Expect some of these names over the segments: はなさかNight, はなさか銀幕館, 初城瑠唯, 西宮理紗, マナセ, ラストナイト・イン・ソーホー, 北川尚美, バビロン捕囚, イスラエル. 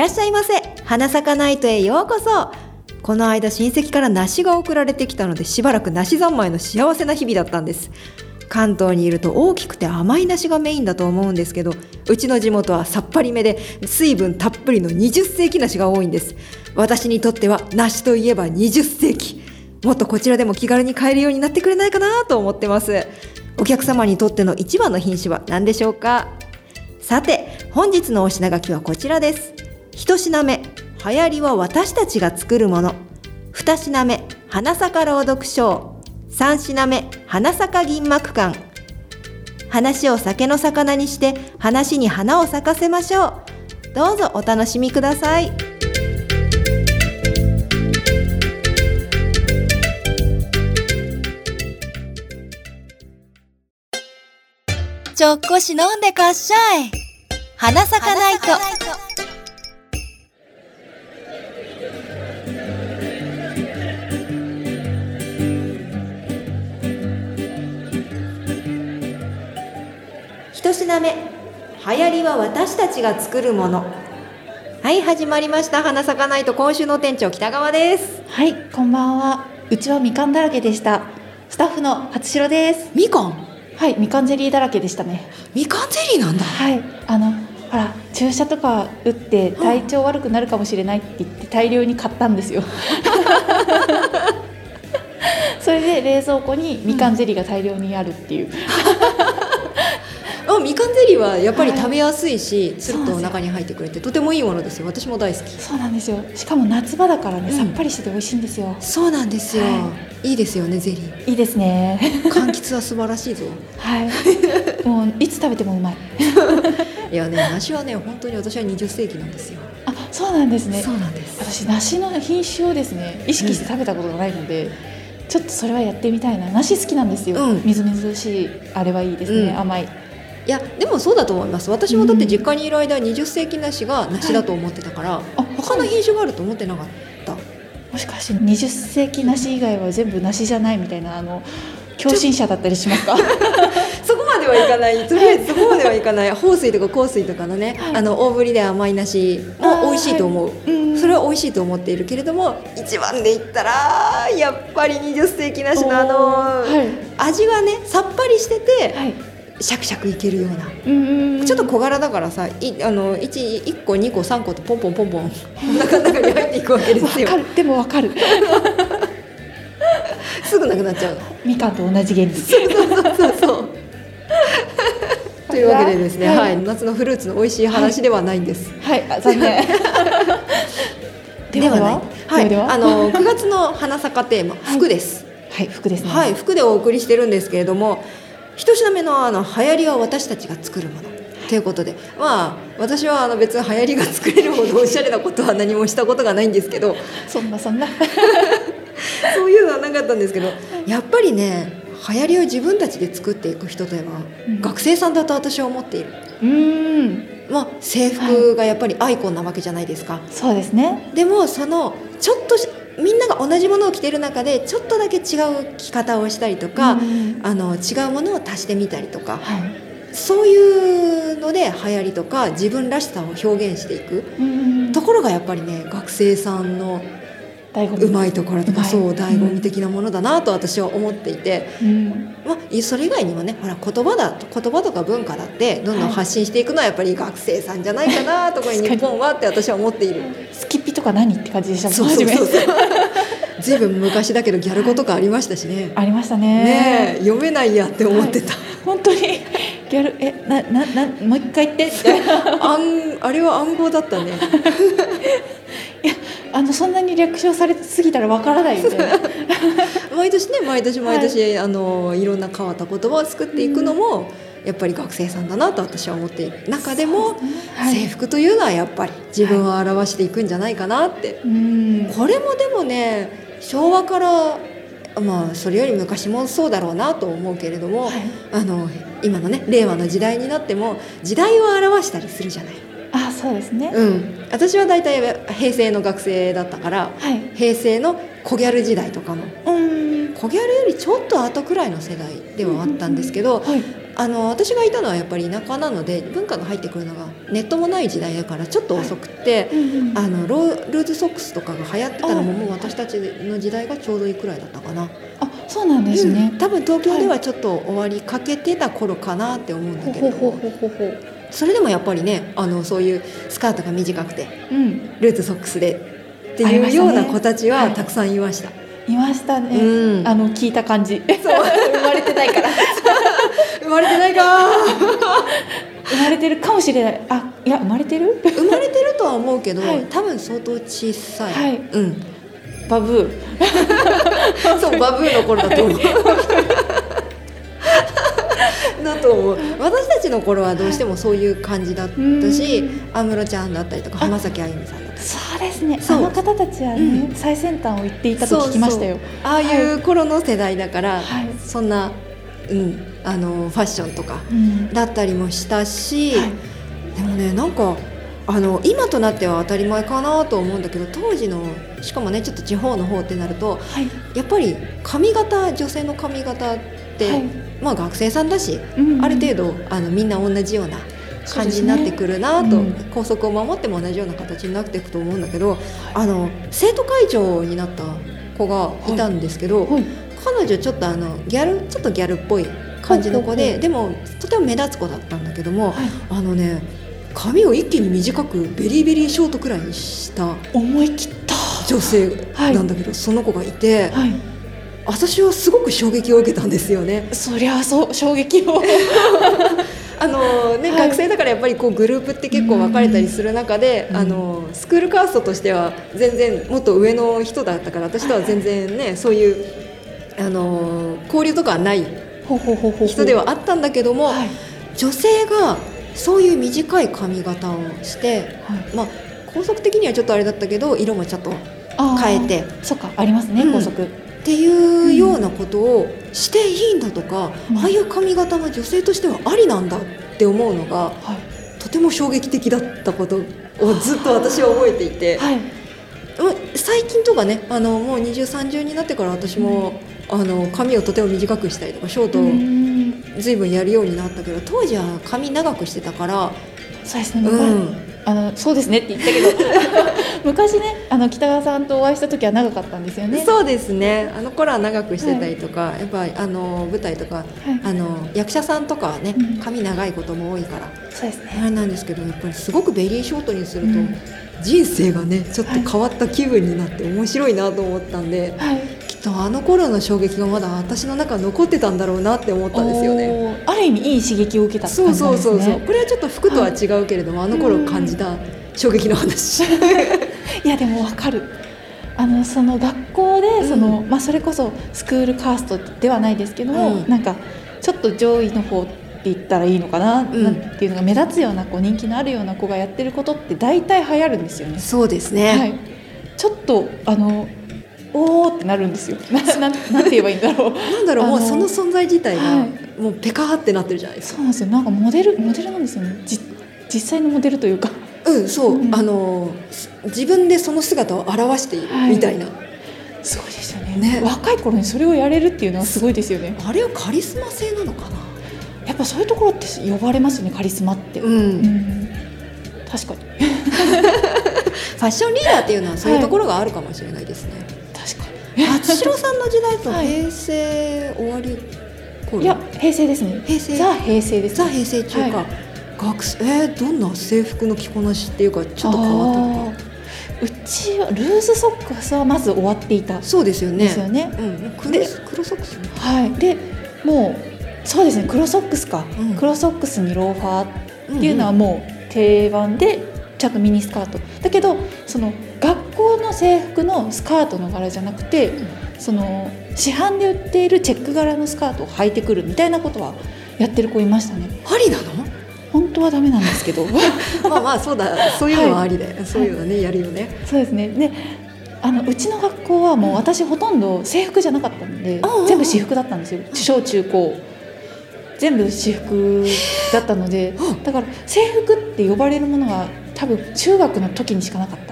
らっしゃいませ。花咲かナイトへようこそ。この間親戚から梨が送られてきたので、しばらく梨三昧の幸せな日々だったんです。関東にいると大きくて甘い梨がメインだと思うんですけど、うちの地元はさっぱりめで水分たっぷりの20世紀梨が多いんです。私にとっては梨といえば20世紀。もっとこちらでも気軽に買えるようになってくれないかなと思ってます。お客様にとっての一番の品種は何でしょうか。さて、本日のお品書きはこちらです。1品目、流行りは私たちが作るもの。2品目、花咲か朗読賞。3品目、花咲か銀幕館。話を酒の魚にして話に花を咲かせましょう。どうぞお楽しみください。ちょっこし飲んでかっしゃい。花咲かナイト。1品目、流行りは私たちが作るもの。はい、始まりました。花咲かナイト、今週の店長北川です。はい、こんばんは。うちはみかんだらけでした。スタッフの初代です。みかん、はい、みかんゼリーだらけでしたね。みかんゼリーなんだ。はい、ほら注射とか打って体調悪くなるかもしれないって言って大量に買ったんですよそれで冷蔵庫にみかんゼリーが大量にあるっていう、みかんゼリーはやっぱり食べやすいし、つるっとお腹に入ってくれてとてもいいものですよ。私も大好き。そうなんですよ。しかも夏場だからね、さっぱりしてて美味しいんですよ。そうなんですよ、はい、いいですよね。ゼリーいいですね柑橘は素晴らしいぞ。はいもういつ食べてもうまいいやね、梨はね、本当に私は20世紀なんですよ。あ、そうなんですね。そうなんです。私、梨の品種をですね、意識して食べたことがないので、ちょっとそれはやってみたいな。梨好きなんですよ、みずみずしいあれはいいですね、甘い。いやでもそうだと思います。私もだって実家にいる間は20世紀梨が梨だと思ってたから、他の品種があると思ってなかった。もしかして20世紀梨以外は全部梨じゃないみたいな、狂信者だったりしますかそこまではいかない。とりあえずそこまではいかない。豊水とか香水とかのね、大ぶりで甘い梨も美味しいと思う、それは美味しいと思っているけれども、一番で言ったらやっぱり20世紀梨の味はね、さっぱりしてて、シャクシャクいけるような、ちょっと小柄だからさ、1個2個3個とポンポンポンポンお腹の中に入っていくわけですよわかる。でもわかるすぐなくなっちゃう。みかんと同じ原理そうというわけでですね、夏のフルーツの美味しい話ではないんです。はい、残念ではない。9月の花咲かテーマ、服です。はい、服ですね。はい、服でお送りしてるんですけれども、1品目の流行りは私たちが作るものということで、私は別に流行りが作れるほどおしゃれなことは何もしたことがないんですけどそんなそういうのはなかったんですけど、やっぱりね、流行りを自分たちで作っていく人といえば、学生さんだと私は思っている。制服がやっぱりアイコンなわけじゃないですか。そうですね。でもそのちょっとみんなが同じものを着てる中でちょっとだけ違う着方をしたりとか、違うものを足してみたりとか、そういうので流行りとか自分らしさを表現していく、ところがやっぱりね、学生さんのうまいところとか、醍醐味的なものだなと私は思っていて、それ以外にもね、ほら言葉とか文化だってどんどん発信していくのはやっぱり学生さんじゃないかなとか日本はって私は思っているスキッピとか何って感じでしたもん。そうずいぶん昔だけどギャル語とかありましたしね。ありました ね読めないやって思ってた、本当にギャルもう一回言ってあれは暗号だったねいやそんなに略称されすぎたらわからないみたいな毎年、はい、いろんな変わった言葉を作っていくのもやっぱり学生さんだなと私は思っている中でも、制服というのはやっぱり自分を表していくんじゃないかなって、これもでもね、昭和からそれより昔もそうだろうなと思うけれども、今のね、令和の時代になっても時代を表したりするじゃない。あ、そうですね、私は大体平成の学生だったから、平成の小ギャル時代とかも小ギャルよりちょっと後くらいの世代ではあったんですけど、私がいたのはやっぱり田舎なので、文化が入ってくるのがネットもない時代だからちょっと遅くて、はいうんうん、ルーズソックスとかが流行ってたのも、もう私たちの時代がちょうどいいくらいだったかな。あ、そうなんですね、うん、多分東京ではちょっと終わりかけてた頃かなって思うんだけど、それでもやっぱりね、そういうスカートが短くて、うん、ルーズソックスでっていうような子たちはたくさんいました、はい、いましたね、うん、聞いた感じ生まれてないから生まれてないか生まれてるかもしれない。あ、いや生まれてる生まれてるとは思うけど、はい、多分相当小さい、はいうん、バブーそうバブーの頃だと思うだと思う。私たちの頃はどうしてもそういう感じだったし、安室ちゃんだったりとか浜崎あゆみさんだったり、そうですね、あの方たちは、ねうん、最先端を言っていたと聞きましたよ。そうそう、ああいう頃の世代だから、はい、そんな、うん、ファッションとかだったりもしたし、うんはい、でもねなんか今となっては当たり前かなと思うんだけど、当時のしかもねちょっと地方の方ってなると、はい、やっぱり髪型、女性の髪型って、はいまあ、学生さんだし、うんうん、ある程度みんな同じような感じになってくるなと、ねうん、校則を守っても同じような形になっていくと思うんだけど、はい、生徒会長になった子がいたんですけど、はいはい、彼女ちょっとちょっとギャルっぽい感じの子で、はいはい、でもとても目立つ子だったんだけども、はい、髪を一気に短くベリーベリーショートくらいにした思い切った女性なんだけど、はい、その子がいて、はい、私はすごく衝撃を受けたんですよね。そりゃそう衝撃をね、はい、学生だからやっぱりこうグループって結構分かれたりする中で、うん、スクールカーストとしては全然もっと上の人だったから、私とは全然ねそういう交流とかはない人ではあったんだけども、はい、女性がそういう短い髪型をして、はいまあ、校則的にはちょっとあれだったけど色もちょっと変えて、そうかありますね、うん、校則っていうようなことをしていいんだとか、うん、ああいう髪型は女性としてはありなんだって思うのが、はい、とても衝撃的だったことをずっと私は覚えていて、はい、最近とかねもう20、30になってから私も、うん髪をとても短くしたりとかショートを随分やるようになったけど、当時は髪長くしてたから、そうですね、うん、そうですねって言ったけど昔ね北川さんとお会いした時は長かったんですよね。そうですね、あの頃は長くしてたりとか、はい、やっぱり舞台とか、はい、役者さんとかはね髪長いことも多いから、うん、そうですね、あれなんですけど、やっぱりすごくベリーショートにすると、うん、人生がねちょっと変わった気分になって面白いなと思ったんで、はい、あの頃の衝撃がまだ私の中に残ってたんだろうなって思ったんですよね。ある意味いい刺激を受けたって感じなんですね。そうそうそうそう、これはちょっと服とは違うけれども、はい、あの頃感じた衝撃の話いやでも分かる、その学校でまあ、それこそスクールカーストではないですけども、うん、なんかちょっと上位の方って言ったらいいのかな、うん、なんていうのが目立つような子、人気のあるような子がやってることって大体流行るんですよね。そうですね、はい、ちょっとおーってなるんですよ。なんて言えばいいんだろうなんだろう、もうその存在自体が、はい、もうペカーってなってるじゃないですか。そうなんですよ、なんかモデルなんですよね、実際のモデルというか、うんそう、うん、自分でその姿を表しているみたいな、はい、すごいですよ ね若い頃にそれをやれるっていうのはすごいですよね。あれはカリスマ性なのかな、やっぱそういうところって呼ばれますよね、カリスマって、うんうん、確かにファッションリーダーっていうのはそういうところがあるかもしれないですね、はい八代さんの時代と平成終わり頃、いや平成ですね、平成ザ平成です、ね、ザ平成中か、はい、どんな制服の着こなしっていうかちょっと変わったのか、うちはルーズソックスはまず終わっていた、そうですよね、ですよね、うん、黒ソックス、ね、はいでもうそうですね黒ソックスか、うん、黒ソックスにローファーっていうのはもう定番で、ちゃんとミニスカートだけど、その学校の制服のスカートの柄じゃなくて、その市販で売っているチェック柄のスカートを履いてくるみたいなことはやってる子いましたね。ありなの？本当はダメなんですけどまあまあそうだ、そういうのはありで、はい、そういうのね、はい、やるよね。そうですね。で、うちの学校はもう私ほとんど制服じゃなかったんで、うん、全部私服だったんですよ、小中高全部私服だったので、だから制服って呼ばれるものは多分中学の時にしかなかった。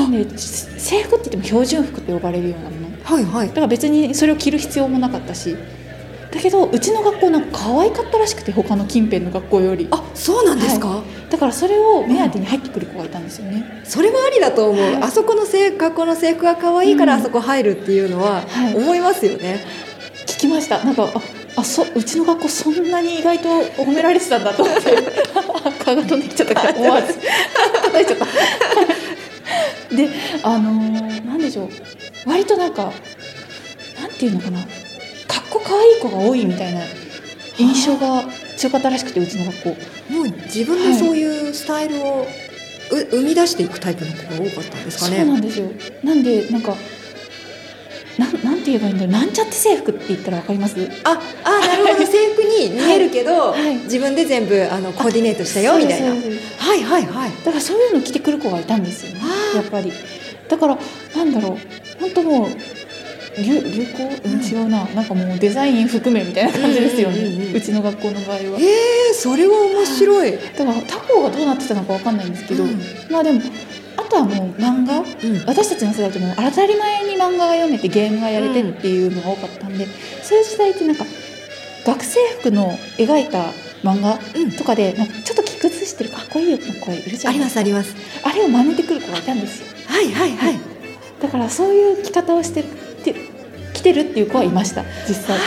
なんで制服って言っても標準服って呼ばれるようなもの、はいはい、だから別にそれを着る必要もなかったし、だけどうちの学校なんか可愛かったらしくて、他の近辺の学校より。あ、そうなんですか、はい、だからそれを目当てに入ってくる子がいたんですよね、うん、それはありだと思う、はい、あそこの学校の制服が可愛いからあそこ入るっていうのは思いますよね、うん、はい、聞きました。なんかうちの学校そんなに意外と褒められてたんだと思って顔が飛んできちゃったから思わず叩いちゃったで、なんでしょう、割となんかなんていうのかな、かっこかわいい子が多いみたいな印象が強かったらしくて、うちの学校もう自分でそういうスタイルを、はい、生み出していくタイプの子が多かったんですかね。そうなんですよ。なんでなんかなんて言えばいいんだろう、なんちゃって制服って言ったら分かります？あ、なるほど制服に見えるけど、はいはい、自分で全部コーディネートしたよみたいな。はいはいはい。だからそういうの着てくる子がいたんですよね、やっぱり。だからなんだろう、本当もう流行、うん、違うな、なんかもうデザイン含めみたいな感じですよね、うんうんうん、うちの学校の場合は。それは面白い。だから他校がどうなってたのか分かんないんですけど、うん、まあでもあとはもう漫画、うん、私たちの世代ってもう当たり前に漫画が読めてゲームがやれてるっていうのが多かったんで、うん、そういう時代ってなんか学生服の描いた漫画とかでなんかちょっと着崩してるかっこいい子の声いるじゃないですか。あります、あります。あれを真似てくる子がいたんですよ。はいはいはい、うん、だからそういう着方をして着てるっていう子はいました、実際。はい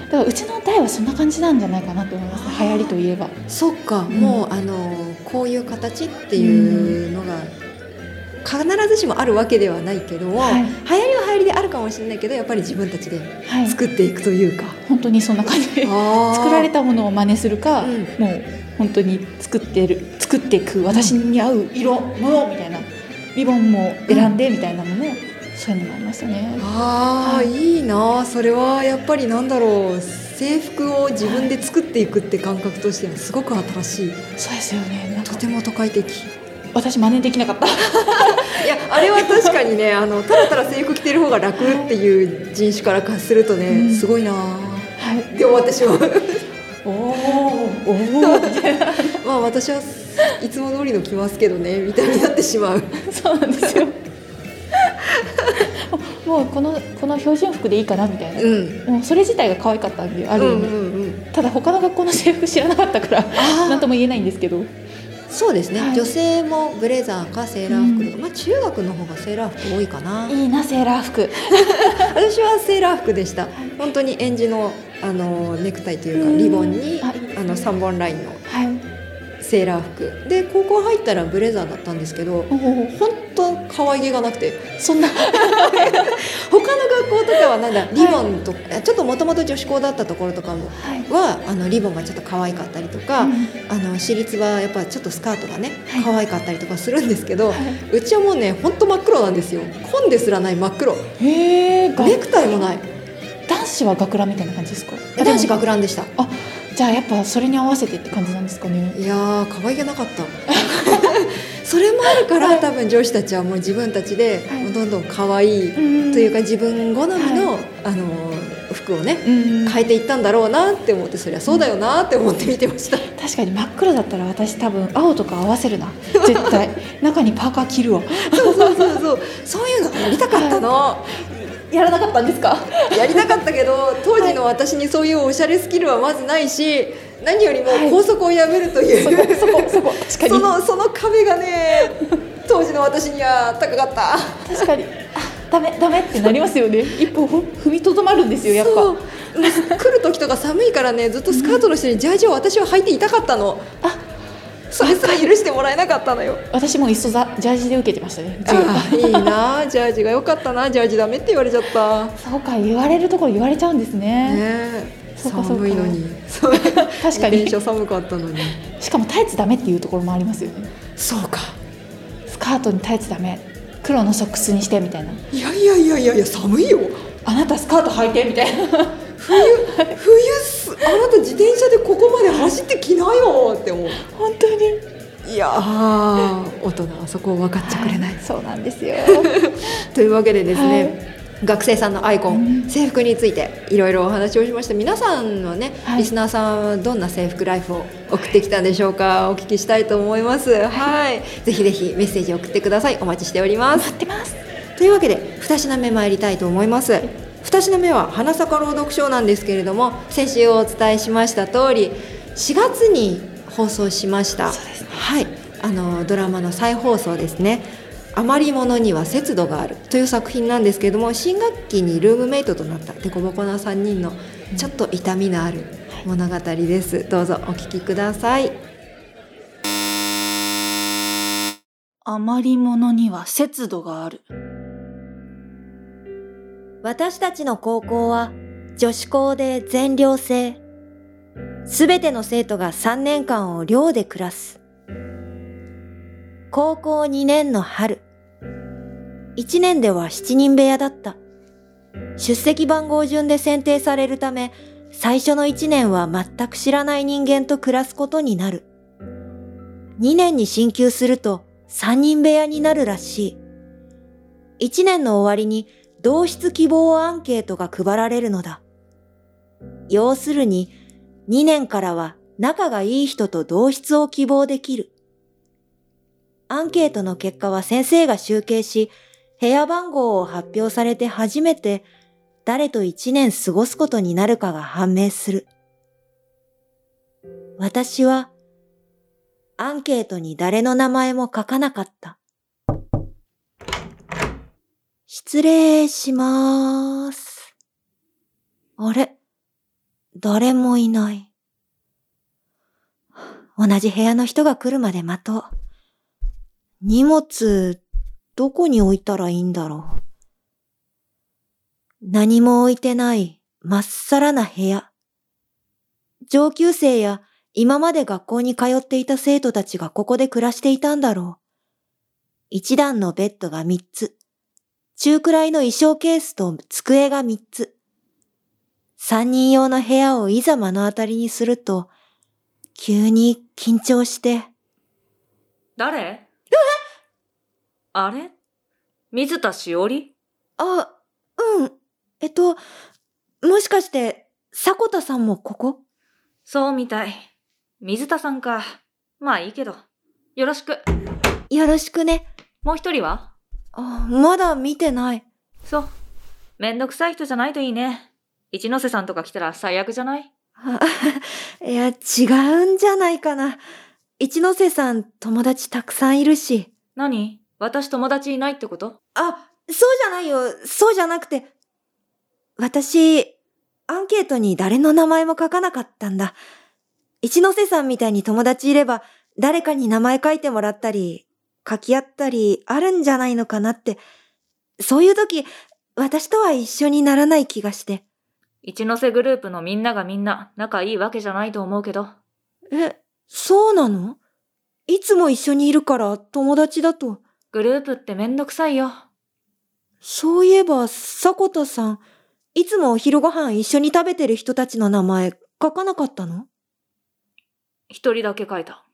はい、だからうちの代はそんな感じなんじゃないかなと思いますね、流行りといえば。そっか、うん、もうこういう形っていうのが、うん、必ずしもあるわけではないけども、はい、流行りは流行りであるかもしれないけど、やっぱり自分たちで作っていくというか、はい、本当にそんな感じで作られたものを真似するか、うん、もう本当に作っていく、私に合う色、うん、ものみたいな、リボンも選んでみたいなのも、うん、そういうのもありましたね。あ、はい、いいな、それはやっぱりなんだろう、制服を自分で作っていくって感覚としてはすごく新しい、はい、そうですよね、なんかとても都会的。私真似できなかったいや、あれは確かにね、ただただ制服着てる方が楽っていう人種からするとね、うん、すごいなって終わってしまうおーまあ私はいつも通りの着ますけどねみたいになってしまうそうなんですよもうこの標準服でいいかなみたいな、うん、もうそれ自体が可愛かったんで、ある意味、うんうんうん、ただ他の学校の制服知らなかったから何とも言えないんですけど。そうですね、はい、女性もブレザーかセーラー服とか、うん、まあ、中学の方がセーラー服多いかな。いいな、セーラー服私はセーラー服でした、はい、本当にえんじ の, ネクタイというかリボンに3本ラインのセーラー服、はい、で高校入ったらブレザーだったんですけど、本当可愛げがなくてそんな他の学校とかはなんだリボンとか、はい、ちょっともともと女子校だったところとかもは、はい、リボンがちょっと可愛かったりとか、うん、私立はやっぱちょっとスカートがね、はい、可愛かったりとかするんですけど、はいうちはもうね、ほんと真っ黒なんですよ。紺ですらない真っ黒。へー、ネクタイもない。男子は学ランみたいな感じですか？男子学ランでした。あ、じゃあやっぱそれに合わせてって感じなんですかね。いやー、可愛げなかったそれもあるから、はい、多分女子たちはもう自分たちで、はい、どんどん可愛いというか自分好みの、はい、服をね、変えていったんだろうなって思って、そりゃそうだよなって思って見てました。確かに真っ黒だったら私多分青とか合わせるな絶対中にパーカー着るわそうそういうのがやりたかったの、はい、やらなかったんですか？やりたかったけど当時の私にそういうおしゃれスキルはまずないし、何よりも校則を破るという、はい、そこ確かにその壁がね当時の私には高かった。確かにダメってなりますよね一歩踏みとどまるんですよ、やっぱ。来る時とか寒いからね、ずっとスカートの下にジャージを私は履いていたかったの、うん、あ、それすら許してもらえなかったのよ。私もいっそジャージで受けてましたね。あ、いいな、ジャージが良かったな。ジャージダメって言われちゃった。そうか、言われるところ言われちゃうんですね。ね、寒いのに確かに電車寒かったのにしかもタイツダメっていうところもありますよね。そうか、スカートにタイツダメ、黒のソックスにしてみたいな。いやいやいやいや、寒いよあなた、スカート履いてみたいな冬あなた自転車でここまで走ってきなよって思う本当に。いやー、大人はそこを分かっちゃくれない、はい、そうなんですよというわけでですね、はい、学生さんのアイコン、制服についていろいろお話をしました。皆さんのね、はい、リスナーさんはどんな制服ライフを送ってきたんでしょうか。お聞きしたいと思います、はい、ぜひぜひメッセージを送ってください。お待ちしております。待ってます。というわけで2品目参りたいと思います。2品目は花咲か朗読賞なんですけれども、先週お伝えしました通り4月に放送しました、そうですね、はい、ドラマの再放送ですね。余り物には節度があるという作品なんですけれども、新学期にルームメイトとなったデコボコな3人のちょっと痛みのある物語です。どうぞお聞きください。余り物には節度がある。私たちの高校は女子校で全寮制。すべての生徒が3年間を寮で暮らす。高校2年の春、1年では7人部屋だった。出席番号順で選定されるため、最初の1年は全く知らない人間と暮らすことになる。2年に進級すると3人部屋になるらしい。1年の終わりに同室希望アンケートが配られるのだ。要するに、2年からは仲がいい人と同室を希望できる。アンケートの結果は先生が集計し、部屋番号を発表されて初めて誰と1年過ごすことになるかが判明する。私はアンケートに誰の名前も書かなかった。失礼しまーす。あれ、誰もいない。同じ部屋の人が来るまで待とう。荷物、どこに置いたらいいんだろう。何も置いてない、まっさらな部屋。上級生や今まで学校に通っていた生徒たちがここで暮らしていたんだろう。一段のベッドが3つ。中くらいの衣装ケースと机が3つ。3人用の部屋をいざ目の当たりにすると、急に緊張して。誰？え？あれ？水田しおり？あ、うん。もしかして、迫田さんもここ？そうみたい。水田さんか。まあいいけど。よろしく。よろしくね。もう一人は？あ、まだ見てない。そう。めんどくさい人じゃないといいね。一ノ瀬さんとか来たら最悪じゃない？いや、違うんじゃないかな。一ノ瀬さん、友達たくさんいるし。何？私友達いないってこと？あ、そうじゃないよ。そうじゃなくて。私、アンケートに誰の名前も書かなかったんだ。一ノ瀬さんみたいに友達いれば、誰かに名前書いてもらったり、書き合ったりあるんじゃないのかなって。そういう時、私とは一緒にならない気がして。一ノ瀬グループのみんながみんな仲いいわけじゃないと思うけど。え、そうなの？いつも一緒にいるから友達だと。グループってめんどくさいよ。そういえば迫田さん、いつもお昼ご飯一緒に食べてる人たちの名前書かなかったの？一人だけ書いた。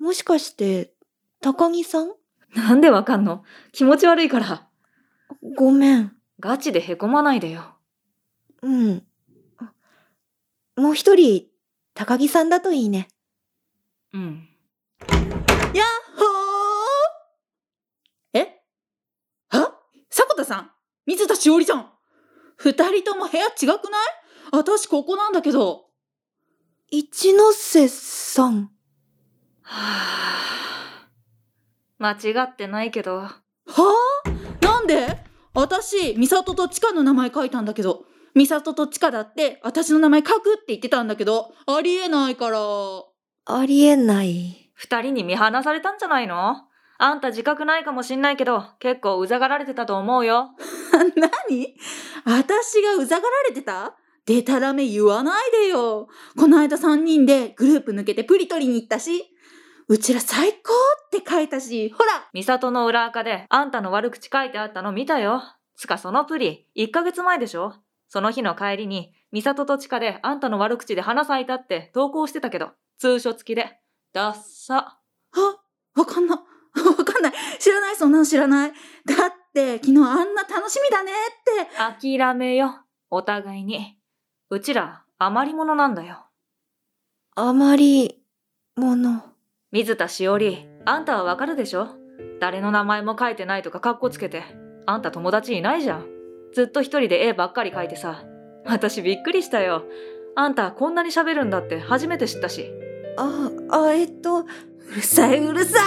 もしかして高木さん？なんでわかんの？気持ち悪いから。ごめん。ガチでへこまないでよ。うん。もう一人、高木さんだといいね。うん。やっほー！え？は？迫田さん、水田しおりじゃん。二人とも部屋違くない？私ここなんだけど。一ノ瀬さん。はぁ。間違ってないけど。はあ？なんで？私、美里と千佳の名前書いたんだけど、美里と千佳だって私の名前書くって言ってたんだけど、ありえないから。ありえない。二人に見放されたんじゃないの？あんた自覚ないかもしんないけど、結構うざがられてたと思うよ。何？私がうざがられてた？でたらめ言わないでよ。この間3人でグループ抜けてプリ取りに行ったし。うちら最高って書いたし、ほら！美里の裏垢であんたの悪口書いてあったの見たよ。つかそのプリ、1ヶ月前でしょ？その日の帰りに、美里と千佳であんたの悪口で花咲いたって投稿してたけど、通所付きで。ダッサ。あ、わかんない。知らない、そんなの知らない。だって、昨日あんな楽しみだねって。諦めよ、お互いに。うちら、余り物なんだよ。余り物。水田しおり、あんたはわかるでしょ？誰の名前も書いてないとかカッコつけて。あんた友達いないじゃん。ずっと一人で絵ばっかり描いてさ。私びっくりしたよ。あんたこんなに喋るんだって初めて知ったし。うるさいうるさ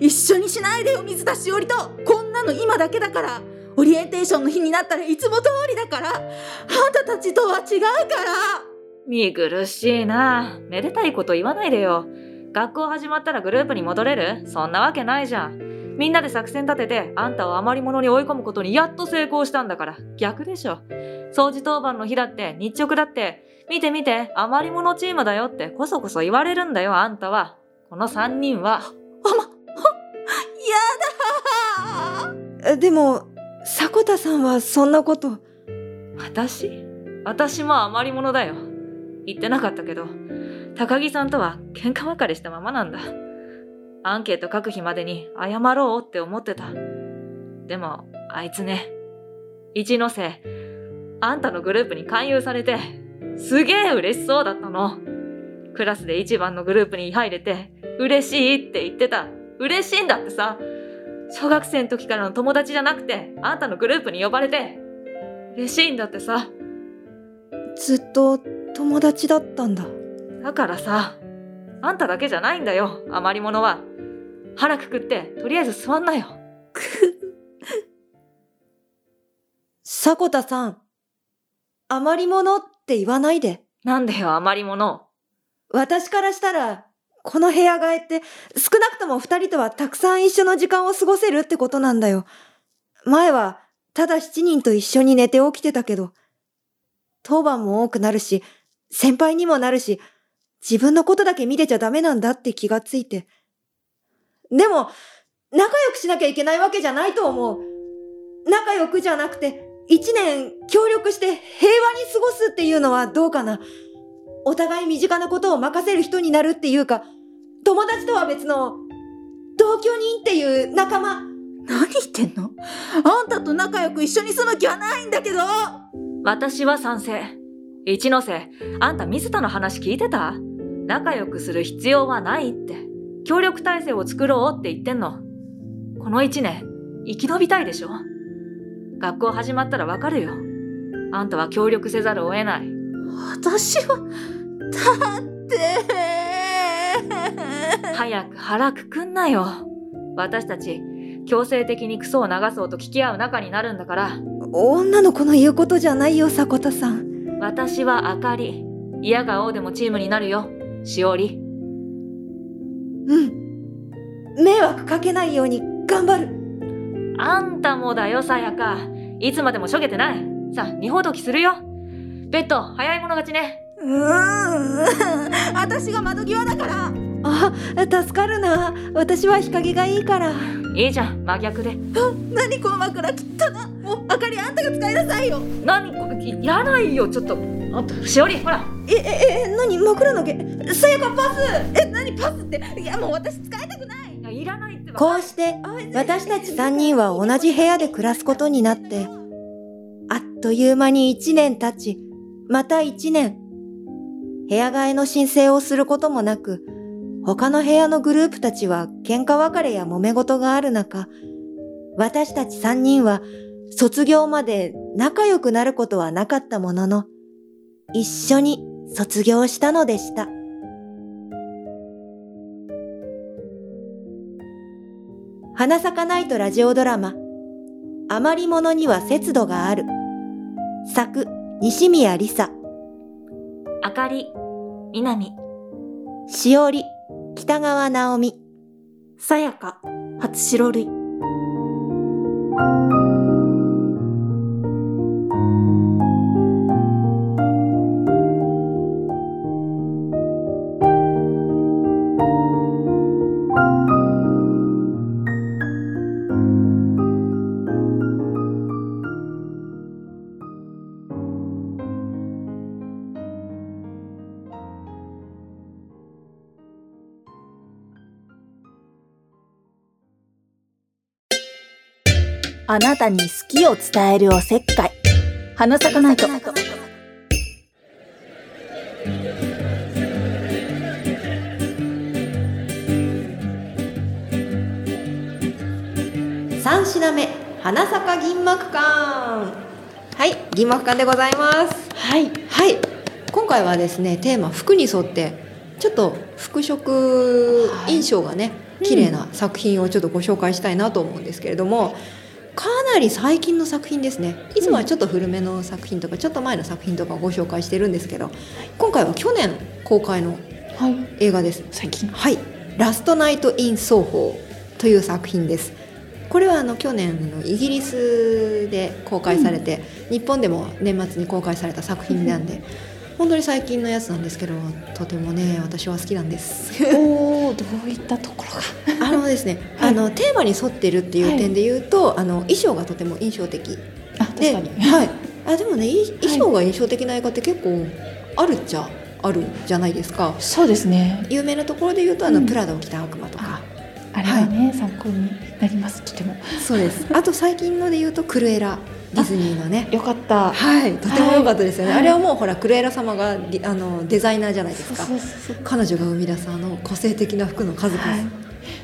い、一緒にしないでよ水田しおりと。こんなの今だけだから。オリエンテーションの日になったらいつも通りだから。あんたたちとは違うから。見苦しいな。めでたいこと言わないでよ。学校始まったらグループに戻れる？そんなわけないじゃん。みんなで作戦立ててあんたを余り物に追い込むことにやっと成功したんだから。逆でしょ。掃除当番の日だって日直だって見て見て余り物チームだよってこそこそ言われるんだよ。あんたは。この3人は。やだ。でも迫田さんはそんなこと。私も余り物だよ。言ってなかったけど高木さんとは喧嘩別れしたままなんだ。アンケート書く日までに謝ろうって思ってた。でもあいつね、一ノ瀬、あんたのグループに勧誘されてすげえ嬉しそうだったの。クラスで一番のグループに入れて嬉しいって言ってた。嬉しいんだってさ。小学生の時からの友達じゃなくてあんたのグループに呼ばれて嬉しいんだってさ。ずっと友達だったんだ。だからさ、あんただけじゃないんだよ余り物は。腹くくってとりあえず座んなよ。迫田さん、余り物って言わないで。なんでよ余り物。私からしたら、この部屋替えって少なくとも二人とはたくさん一緒の時間を過ごせるってことなんだよ。前はただ7人と一緒に寝て起きてたけど、当番も多くなるし、先輩にもなるし、自分のことだけ見てちゃダメなんだって気がついて。でも、仲良くしなきゃいけないわけじゃないと思う。仲良くじゃなくて、1年協力して平和に過ごすっていうのはどうかな。お互い身近なことを任せる人になるっていうか、友達とは別の同居人っていう仲間。何言ってんの？あんたと仲良く一緒に住む気はないんだけど。私は賛成。一ノ瀬、あんた水田の話聞いてた？仲良くする必要はないって、協力体制を作ろうって言ってんの。この1年生き延びたいでしょ。学校始まったらわかるよ。あんたは協力せざるを得ない。私はだって早く腹くくんなよ。私たち強制的にクソを流そうと聞き合う仲になるんだから。女の子の言うことじゃないよ迫田さん。私はあかり、嫌がおうでもチームになるよしおり。うん、迷惑かけないように頑張る。あんたもだよさやか、いつまでもしょげてない。さあ二ほどきするよ。ベッド、早い者勝ちね。私が窓際だから。あ、助かるな。私は日陰がいいから。いいじゃん、真逆で。何この枕切ったな。もうあかり、あんたが使いなさいよ。何これ、いらないよちょっと。あ、しおり、ほら。何枕の毛。さやかパス。何パスって。いやもう私使いたくない。いらないって。こうして私たち3人は同じ部屋で暮らすことになって、あっという間に1年経ち、また1年。部屋替えの申請をすることもなく、他の部屋のグループたちは喧嘩別れや揉め事がある中、私たち3人は卒業まで仲良くなることはなかったものの、一緒に卒業したのでした。花咲かないとラジオドラマ、余り物には節度がある。作、西宮理沙。あかり、南。しおり、北川直美。さやか、初白類。あなたに好きを伝えるおせっかい。花咲かないと。3品目、花咲か銀幕館。はい、ギンモフカンでございます。はい、はい、今回はですね、テーマ服に沿ってちょっと服飾印象がね、綺麗な作品をちょっとご紹介したいなと思うんですけれども、かなり最近の作品ですね。いつもはちょっと古めの作品とかちょっと前の作品とかをご紹介してるんですけど、今回は去年公開の映画です、はい、最近、はい、ラストナイトインソーホーという作品です。これは去年のイギリスで公開されて、日本でも年末に公開された作品なんで、本当に最近のやつなんですけど、とてもね、私は好きなんです。おー、どういったところがですね、はい、テーマに沿ってるっていう点で言うと、はい、衣装がとても印象的。あ、確かに、はい、でもね、衣装が印象的な映画って結構あるっちゃあるじゃないですか。そうですね。有名なところで言うとプラダを着た悪魔とか、あれはね、はい、参考になります。とてもそうです。あと最近ので言うとクルエラ、ディズニーのね、よかった、はい、とてもよかったですよね、はい、あれはもうほらクルエラ様がデザイナーじゃないですか。そうそうそうそう、彼女が生み出す個性的な服の数々、はい、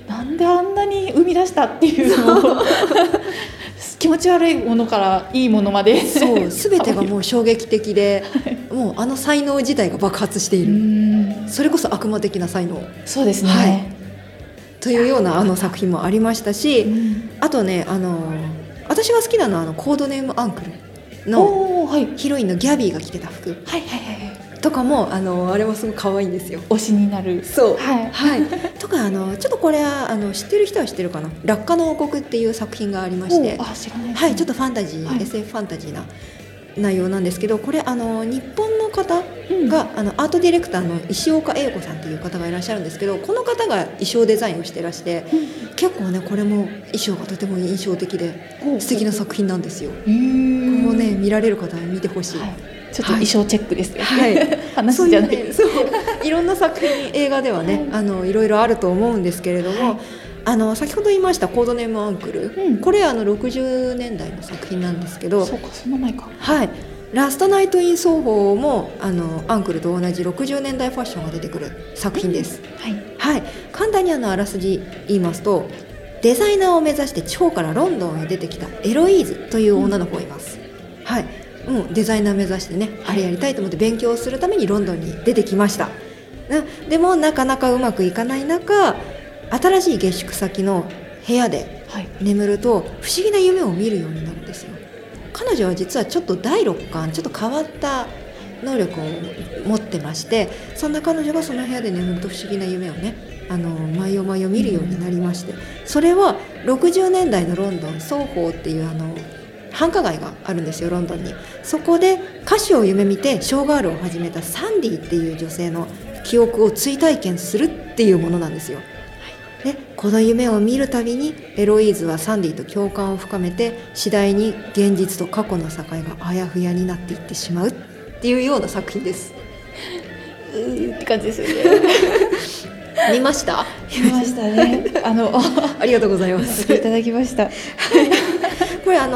なんであんなに生み出したっていうのを気持ち悪いものからいいものまでそう、全てがもう衝撃的で、はい、もう才能自体が爆発している。それこそ悪魔的な才能。そうですね、はい、というような作品もありましたし、うん、あとね、私が好きなのはコードネームアンクルのヒロインのギャビーが着てた服、はいはいはい、とかもあれもすごく可愛いんですよ。推しになる。そう、はいはい、とかちょっとこれは知ってる人は知ってるかな。落下の王国っていう作品がありまして、あ、知らないですね、はい、ちょっとファンタジー、はい、SF ファンタジーな内容なんですけど、これ日本の方が、うん、アートディレクターの石岡英子さんという方がいらっしゃるんですけど、この方が衣装デザインをしてらして、うん、結構ね、これも衣装がとても印象的で、うん、素敵な作品なんですよ。これもね、見られる方は見てほしい、はい、ちょっと衣装チェックですね、はいはい、話じゃないです。そういうね、そういろんな作品、映画ではね、いろいろあると思うんですけれども、はい、先ほど言いましたコードネームアンクル、うん、これ60年代の作品なんですけど、そうか、そんな前か、はい、ラストナイトインソーホーもアンクルと同じ60年代ファッションが出てくる作品です、うん、はいはい、簡単にあらすじ言いますと、デザイナーを目指して地方からロンドンへ出てきたエロイーズという女の子がいます、うん、はい、もうデザイナー目指してね、あれやりたいと思って勉強するためにロンドンに出てきました、うん、でもなかなかうまくいかない中、新しい下宿先の部屋で眠ると不思議な夢を見るようになるんですよ。彼女は実はちょっと第六感、ちょっと変わった能力を持ってまして、そんな彼女がその部屋で眠ると不思議な夢をね、毎夜毎夜見るようになりまして、それは60年代のロンドン、ソーホーっていう繁華街があるんですよ、ロンドンに。そこで歌手を夢見てショーガールを始めたサンディっていう女性の記憶を追体験するっていうものなんですよ。でこの夢を見るたびにエロイーズはサンディと共感を深めて、次第に現実と過去の境があやふやになっていってしまうっていうような作品です。うーって感じですよね。見ました？見ましたね。ありがとうございます。いただきました。これ日本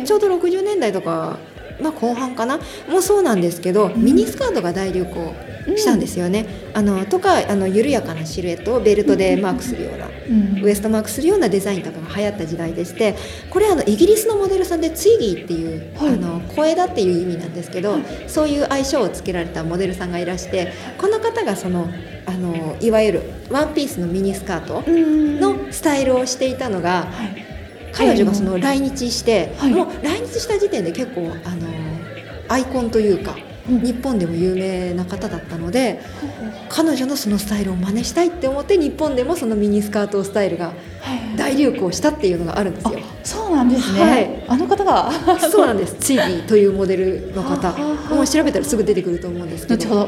のちょうど60年代とか、はい、まあ、後半かなもうそうなんですけど、ミニスカートが大流行したんですよね、うん、とか緩やかなシルエットをベルトでマークするような、うん、ウエストマークするようなデザインとかが流行った時代でして、これイギリスのモデルさんでツイギーっていう、はい、小枝っていう意味なんですけど、はい、そういう愛称をつけられたモデルさんがいらして、この方がいわゆるワンピースのミニスカートのスタイルをしていたのが、はい、彼女が来日して、はい、もう来日した時点で結構アイコンというか、うん、日本でも有名な方だったので、うん、彼女のそのスタイルを真似したいって思って、日本でもそのミニスカートスタイルが大流行したっていうのがあるんですよ、はい、そうなんですね、はい、あの方がそうなんです。ツイギーというモデルの方、もう調べたらすぐ出てくると思うんですけど、後ほど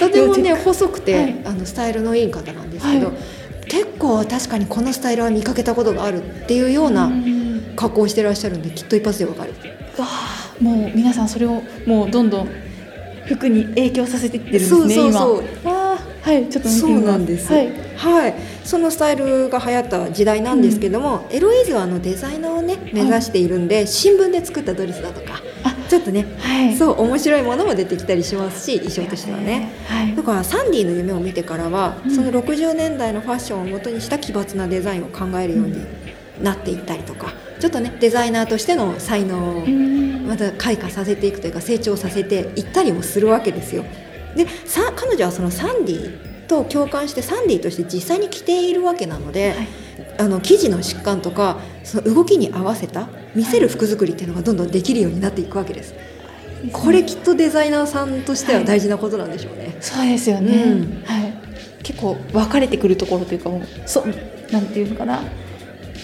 とてもね、細くて、はい、スタイルのいい方なんですけど、はい、結構確かにこのスタイルは見かけたことがあるっていうような加工をしてらっしゃるんで、きっと一発でわかる。わあ、もう皆さんそれをもうどんどん服に影響させていってるんですね。そうそうそう、今あ、はい、ちょっと見てみます。そうなんです、はいはい、そのスタイルが流行った時代なんですけども、うん、エロイズはデザイナーをね、目指しているんで、はい、新聞で作ったドレスだとか、あ、ちょっとね、はい、そう面白いものも出てきたりしますし、衣装としてはね、はい、だからサンディの夢を見てからは、うん、その60年代のファッションを元にした奇抜なデザインを考えるようになっていったりとか、ちょっとねデザイナーとしての才能をまた開花させていくというか成長させていったりもするわけですよ。で彼女はそのサンディと共感してサンディとして実際に着ているわけなので、はい、生地の疾患とかその動きに合わせた見せる服作りっていうのがどんどんできるようになっていくわけです、はい、これきっとデザイナーさんとしては大事なことなんでしょうね、はい、そうですよね、うん、はい、結構分かれてくるところというか、もうなんていうのかな、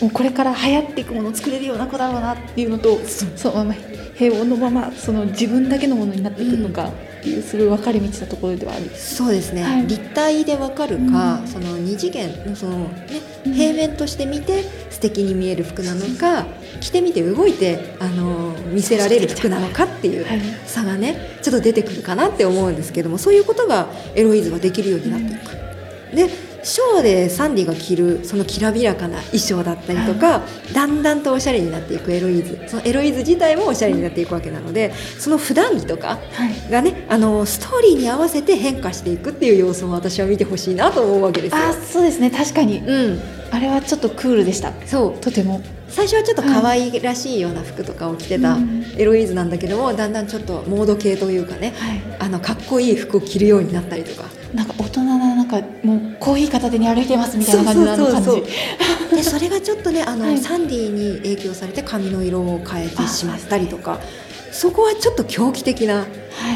もうこれから流行っていくものを作れるような子だろうなっていうのと、そのまま平穏のままその自分だけのものになっていくのかっていう、すごい分かれ道なところではある、そうですね、はい、立体で分かるか、うん、その二次元のその、ね、平面として見て素敵に見える服なのか、うん、着てみて動いて見せられる服なのかっていう差がねちょっと出てくるかなって思うんですけども、そういうことがエロイズはできるようになっていく、うん、でショーでサンディが着るそのきらびやかな衣装だったりとか、はい、だんだんとおしゃれになっていくエロイズ、そのエロイズ自体もおしゃれになっていくわけなので、その普段着とかがね、はい、ストーリーに合わせて変化していくっていう様子も私は見てほしいなと思うわけですよ。あ、そうですね、確かに、うん、あれはちょっとクールでした。そう、とても最初はちょっと可愛らしいような服とかを着てたエロイズなんだけども、だんだんちょっとモード系というかね、はい、かっこいい服を着るようになったりとか、なんか大人な、なんかもうコーヒー片手に歩いてますみたいな感じなの感じで、それがちょっとねはい、サンディに影響されて髪の色を変えてしまったりとか、そこはちょっと狂気的な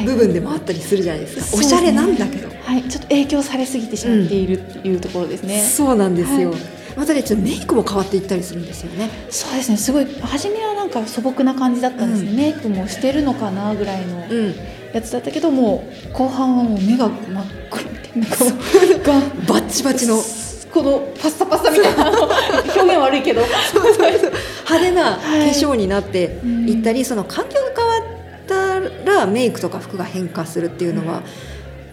部分でもあったりするじゃないですか、はい、おしゃれなんだけど、はい、ちょっと影響されすぎてしまっているっていうところですね、うん、そうなんですよ、はい、またねちょっとメイクも変わっていったりするんですよね。そうですね、すごい初めはなんか素朴な感じだったんですね、うん、メイクもしてるのかなぐらいのやつだったけども、う後半はもう目が真っ黒みたいなバッチバチのこのパサパサみたいな表現悪いけどそうそうそう、派手な化粧になっていったり、はい、その環境が変わったらメイクとか服が変化するっていうのは、うん、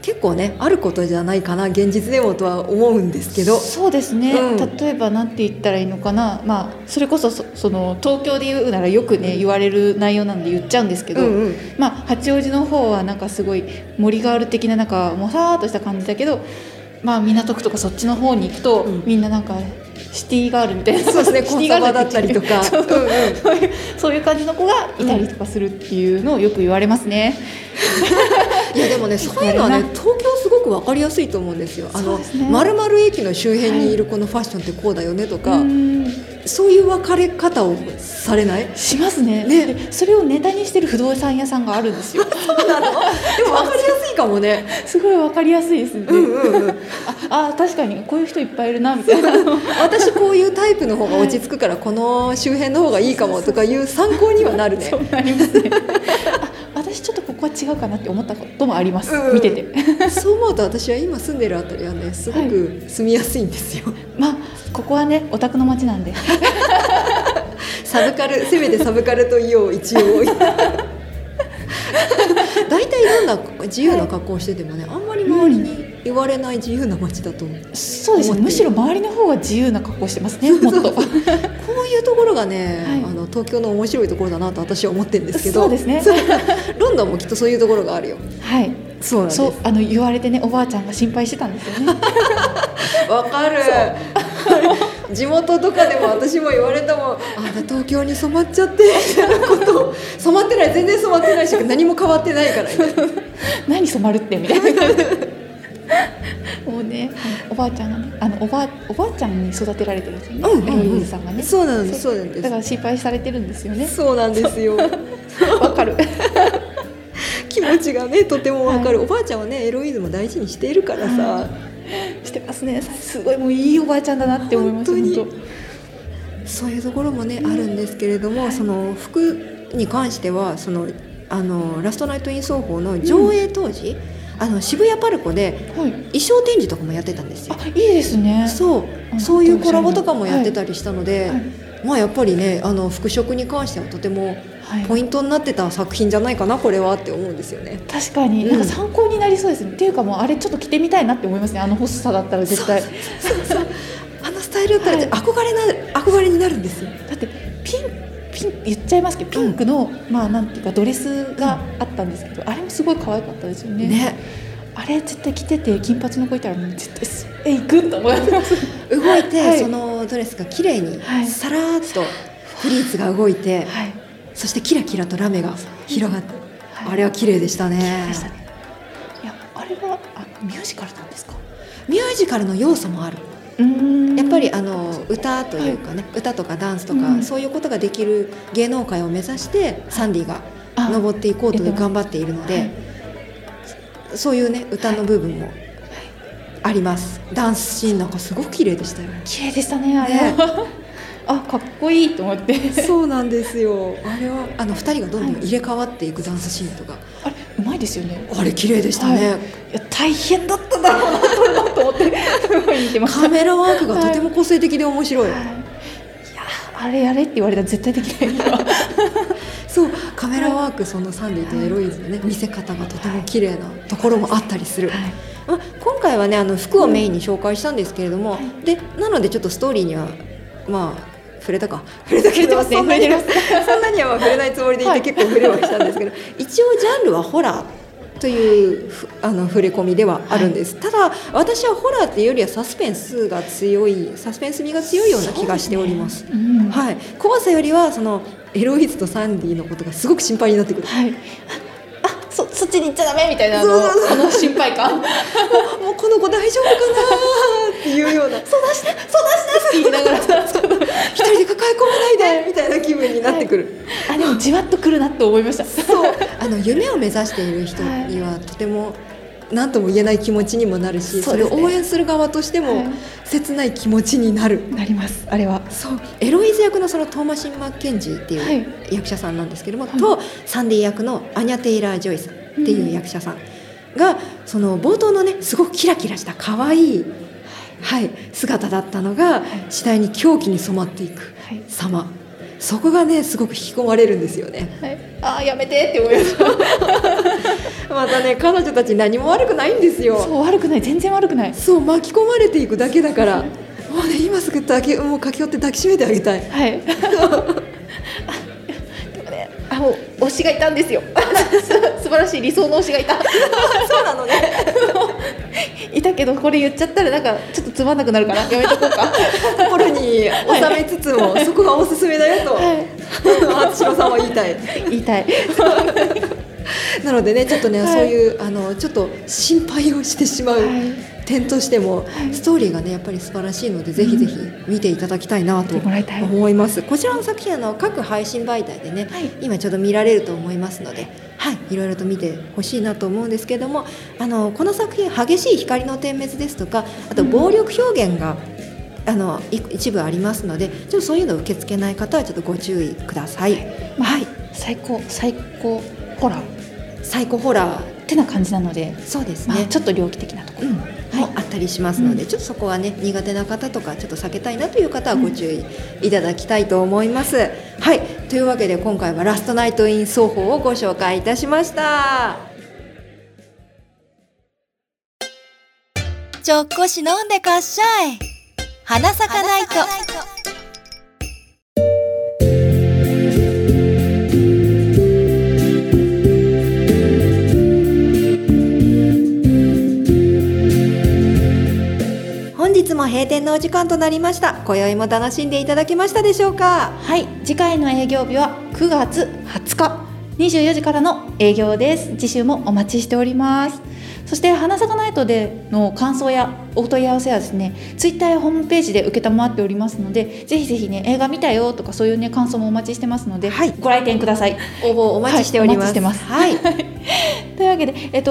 結構ねあることじゃないかな現実でもとは思うんですけど、そうですね、うん、例えばなんて言ったらいいのかな、まあ、それこそその東京で言うならよくね、うん、言われる内容なんで言っちゃうんですけど、うんうん、まあ、八王子の方はなんかすごい森ガール的ななんかもさーっとした感じだけど、まあ、港区とかそっちの方に行くと、うん、みんななんかシティガールみたいな、そうですね、コンサバだったりとかそういう感じの子がいたりとかするっていうのをよく言われますね、うん、いやでもねそういうのはね東京すごく分かりやすいと思うんですよ。丸々、ね、駅の周辺にいる子のファッションってこうだよねとか、はい、そういう分かれ方をされないします ね。それをネタにしてる不動産屋さんがあるんですよそうなの、でも分かりやすいかもねすごい分かりやすいですね、うんうんうん、あ確かにこういう人いっぱいいるなみたいな私こういうタイプの方が落ち着くからこの周辺の方がいいかもとかいう参考にはなるねそうなりますね私ちょっとここは違うかなって思ったこともあります、うん、見ててそう思うと私は今住んでるあたりはねすごく住みやすいんですよ、はい、まあここはねオタクの街なんでサブカル、せめてサブカルと言おう一応だいたいどんな自由な格好をしててもね、はい、あんまり周りに、うん、言われない自由な街だと思って、そうですね、むしろ周りの方が自由な格好してますねもっとこういうところがね、はい、東京の面白いところだなと私は思ってるんですけど、そうですねロンドンもきっとそういうところがあるよ、はい、そうなんです、そう言われてねおばあちゃんが心配してたんですよねわかる地元とかでも私も言われたもん、東京に染まっちゃってみたいなことを、染まってない、全然染まってないし何も変わってないから何染まるってみたいなもうね、おばあちゃんがね、おばあちゃんに育てられてるんですよね、うんうんうん、エロイズさんがね、そうなんです、そうなんです、だから心配されてるんですよね、そうなんですよわかる気持ちがねとてもわかる、はい、おばあちゃんはねエロイズも大事にしているからさ、はい、してますね、すごいもういいおばあちゃんだなって思いました本当にそういうところもね、あるんですけれども、はい、その服に関してはそのラストナイトイン奏法の上映当時、うん、渋谷パルコで衣装展示とかもやってたんですよ、はい、あ、いいですね、そういうコラボとかもやってたりしたので、はいはい、まあ、やっぱりね服飾に関してはとてもポイントになってた作品じゃないかなこれはって思うんですよね、確かに、うん、なんか参考になりそうですね、っていうかもうあれちょっと着てみたいなって思いますね、細さだったら絶対そうスタイルだったら憧れになるんですよ、だって言っちゃいますけどピンクの、うん、まあ、なんていうかドレスがあったんですけど、うん、あれもすごい可愛かったですよ ね。あれ絶対着てて金髪の子いたらもう絶対行くと思います動いて、はい、そののドレスが綺麗にさらっとプリーツが動いて、はい、そしてキラキラとラメが広がって、はい、あれは綺麗でしたね。でしたね。いや、あれはミュージカルなんですか？ミュージカルの要素もある。やっぱり歌というかね、はい、歌とかダンスとか、そういうことができる芸能界を目指してサンディが登っていこうという頑張っているので、はい、そういうね歌の部分もあります、はい、ダンスシーンなんかすごく綺麗でしたよ。綺麗でしたね、あれは、ね、あ、かっこいいと思って。そうなんですよ。あれは2人がどんどん入れ替わっていくダンスシーンとか、はい、あれうまいですよね。あれ綺麗でしたね、はい、いや大変だっただろうなと思って見てました。カメラワークがとても個性的で面白い、はいはい、いやあれやれって言われたら絶対できないなそうカメラワーク、そのサンディとエロイズの、ね、見せ方がとても綺麗なところもあったりする、はいはい、ま、今回はね服をメインに紹介したんですけれども、はい、でなのでちょっとストーリーにはまあ触れたけど、そんなには触れないつもりでいて、はい、結構触れはしたんですけど一応ジャンルはホラーという触れ込みではあるんです、はい、ただ私はホラーっていうよりはサスペンス味が強いような気がしております、そうですね、うん、はい、怖さよりはそのエロイズとサンディのことがすごく心配になってくる、はい、そっちに行っちゃダメみたいなの心配感もうこの子大丈夫かなっていうようなそう出してって言いながら一人で抱え込まないでみたいな気分になってくる、はい、あでもじわっとくるなと思いましたそう夢を目指している人にはとても何とも言えない気持ちにもなるし、それを応援する側としても切ない気持ちになります。あれはそうエロイズ役のそのトーマシン・マッケンジーっていう役者さんなんですけども、はい、とサンディ役のアニャ・テイラー・ジョイさんっていう役者さんがその冒頭のねすごくキラキラした可愛い、はい、姿だったのが次第に狂気に染まっていく様、はい、そこがねすごく引き込まれるんですよね、はい、あやめてって思いましたまたね彼女たち何も悪くないんですよ。そう悪くない、全然悪くない。そう巻き込まれていくだけだからもうね今すぐもう駆け寄って抱きしめてあげたい、はいでもねもう推しがいたんですよ素晴らしい理想の推しがいたそうなのねいたけどこれ言っちゃったらなんかちょっとつまんなくなるからやめとこうか心に収めつつも、はい、そこがおすすめだよと、はい、厚代さんは言いたいなのでねちょっとね、はい、そういうちょっと心配をしてしまう点としても、はい、ストーリーがねやっぱり素晴らしいので、はい、ぜひぜひ見ていただきたいなと思います。こちらの作品各配信媒体でね、はい、今ちょうど見られると思いますので、はい、いろいろと見てほしいなと思うんですけれども、この作品激しい光の点滅ですとかあと暴力表現が、一部ありますのでちょっとそういうのを受け付けない方はちょっとご注意ください、はいはい、最高ホラーってな感じなので、そうですね、まあ、ちょっと猟奇的なところも、うんはい、あったりしますので、うん、ちょっとそこはね苦手な方とかちょっと避けたいなという方はご注意いただきたいと思います、うん、はい。というわけで今回はラストナイト・イン・ソーホーをご紹介いたしました。ちょっこし飲んでかっしゃい花咲かないと。閉店のお時間となりました。今宵も楽しんでいただけましたでしょうか。はい、次回の営業日は9月20日24時からの営業です。次週もお待ちしております。そして花咲かナイトでの感想やお問い合わせはですねツイッターやホームページで受けたまわっておりますので、ぜひぜひね映画見たよとかそういうね感想もお待ちしてますので、はい、ご来店ください。応募お待ちしております。というわけで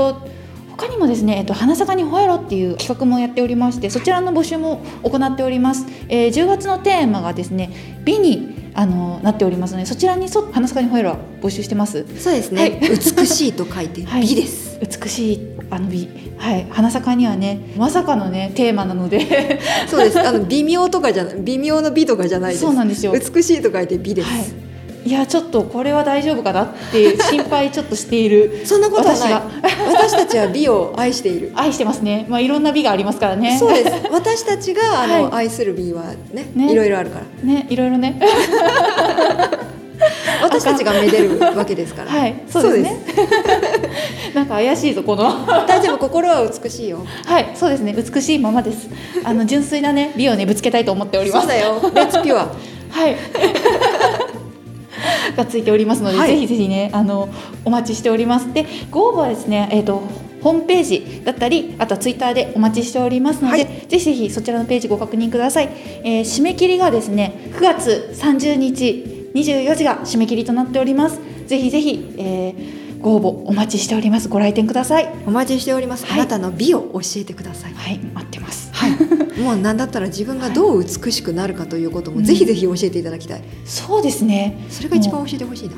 他にもですね、花咲かに吠えろっていう企画もやっておりまして、そちらの募集も行っております、10月のテーマがですね美になっておりますので、そちらに花咲かに吠えろは募集してます。そうですね、はい、美しいと書いて美です、はい、美しい美、はい、花咲かにはねまさかのねテーマなのでそうです、微妙とかじゃない微妙の美とかじゃないです。そうなんですよ、美しいと書いて美です、はいいやちょっとこれは大丈夫かなって心配ちょっとしているそんなことはない私たちは美を愛している愛してますね、まあ、いろんな美がありますからね。そうです、私たちがはい、愛する美は ねいろいろあるからねいろいろね私たちが愛でるわけですからはいそうですねなんか怪しいぞこの大丈夫、心は美しいよ。はい、そうですね、美しいままです。純粋な、ね、美を、ね、ぶつけたいと思っております。そうだよ、レッツピュアはいがついておりますので、はい、ぜひぜひ、ね、お待ちしております。でご応募はですね、ホームページだったり、あとはツイッターでお待ちしておりますので、はい、ぜひぜひそちらのページご確認ください。締め切りがですね9月30日24時が締め切りとなっております。ぜひぜひ、ご応募お待ちしております。ご来店ください。お待ちしております、はい、あなたの美を教えてください。はい、待ってます、はい、もう何だったら自分がどう美しくなるかということも、はい、ぜひぜひ教えていただきたい、うん、そうですね、それが一番教えてほしいな。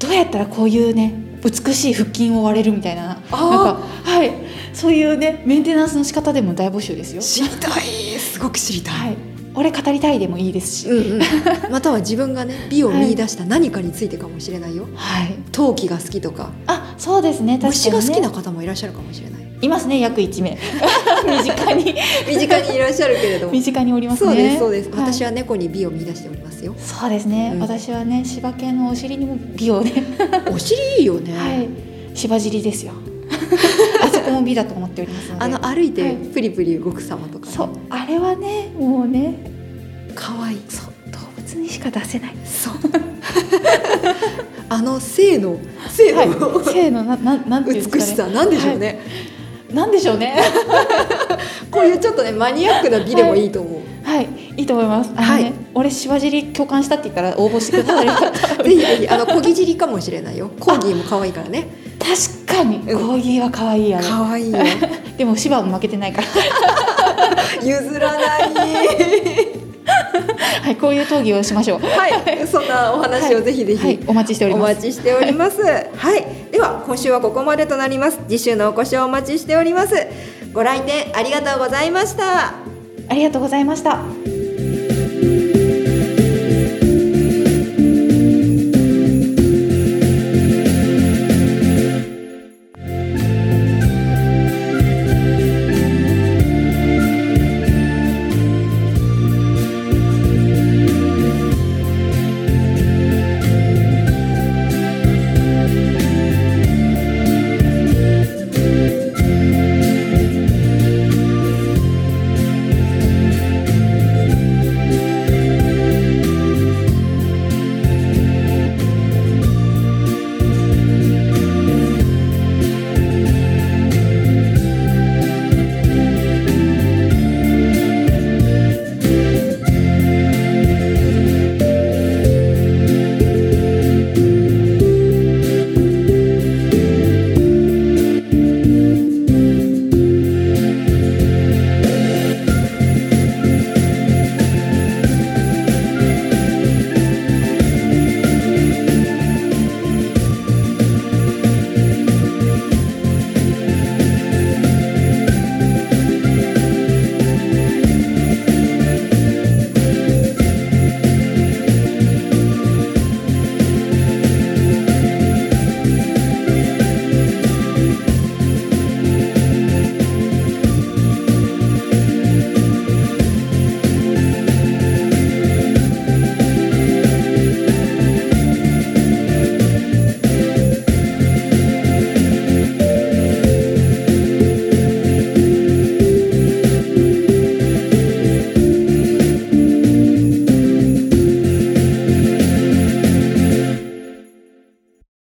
どうやったらこういうね美しい腹筋を割れるみたい なんか、はい、そういう、ね、メンテナンスの仕方でも大募集ですよ。知りたい、すごく知りたい、はい、俺語りたいでもいいですし、うんうん、または自分が、ね、美を見出した何かについてかもしれないよ、はい、陶器が好きとか、あ、そうですね、確かにね、虫が好きな方もいらっしゃるかもしれない。いますね、約1名身近にいらっしゃるけれども、身近におりますね。そうです、そうです、はい、私は猫に美を見出しておりますよ。そうですね、うん、私はね、柴犬のお尻にも美をねお尻いいよね、はい、柴尻ですよあそこも美だと思っておりますので、歩いてプリプリ動く様とか、ね、はい、そう、あれはね、もうね可愛い、そう、動物にしか出せない、そう性のなんていうんですかね、美しさ、なんでしょうね、はい、なんでしょうねこういうちょっとねマニアックな美でもいいと思う。はい、はい、いいと思います。はい、俺しばじり共感したって言ったら応募してくださいぜひぜひ、こぎじりかもしれないよ。コーギーも可愛いからね。確かに、うん、コーギーは可愛いやね。可愛いよでもしばも負けてないから譲らないはい、こういう討議をしましょう。はい、そんなお話をぜひぜひ、はいはい、お待ちしております。お待ちしております。はい、では今週はここまでとなります。次週のお越しをお待ちしております。ご来店ありがとうございました。ありがとうございました。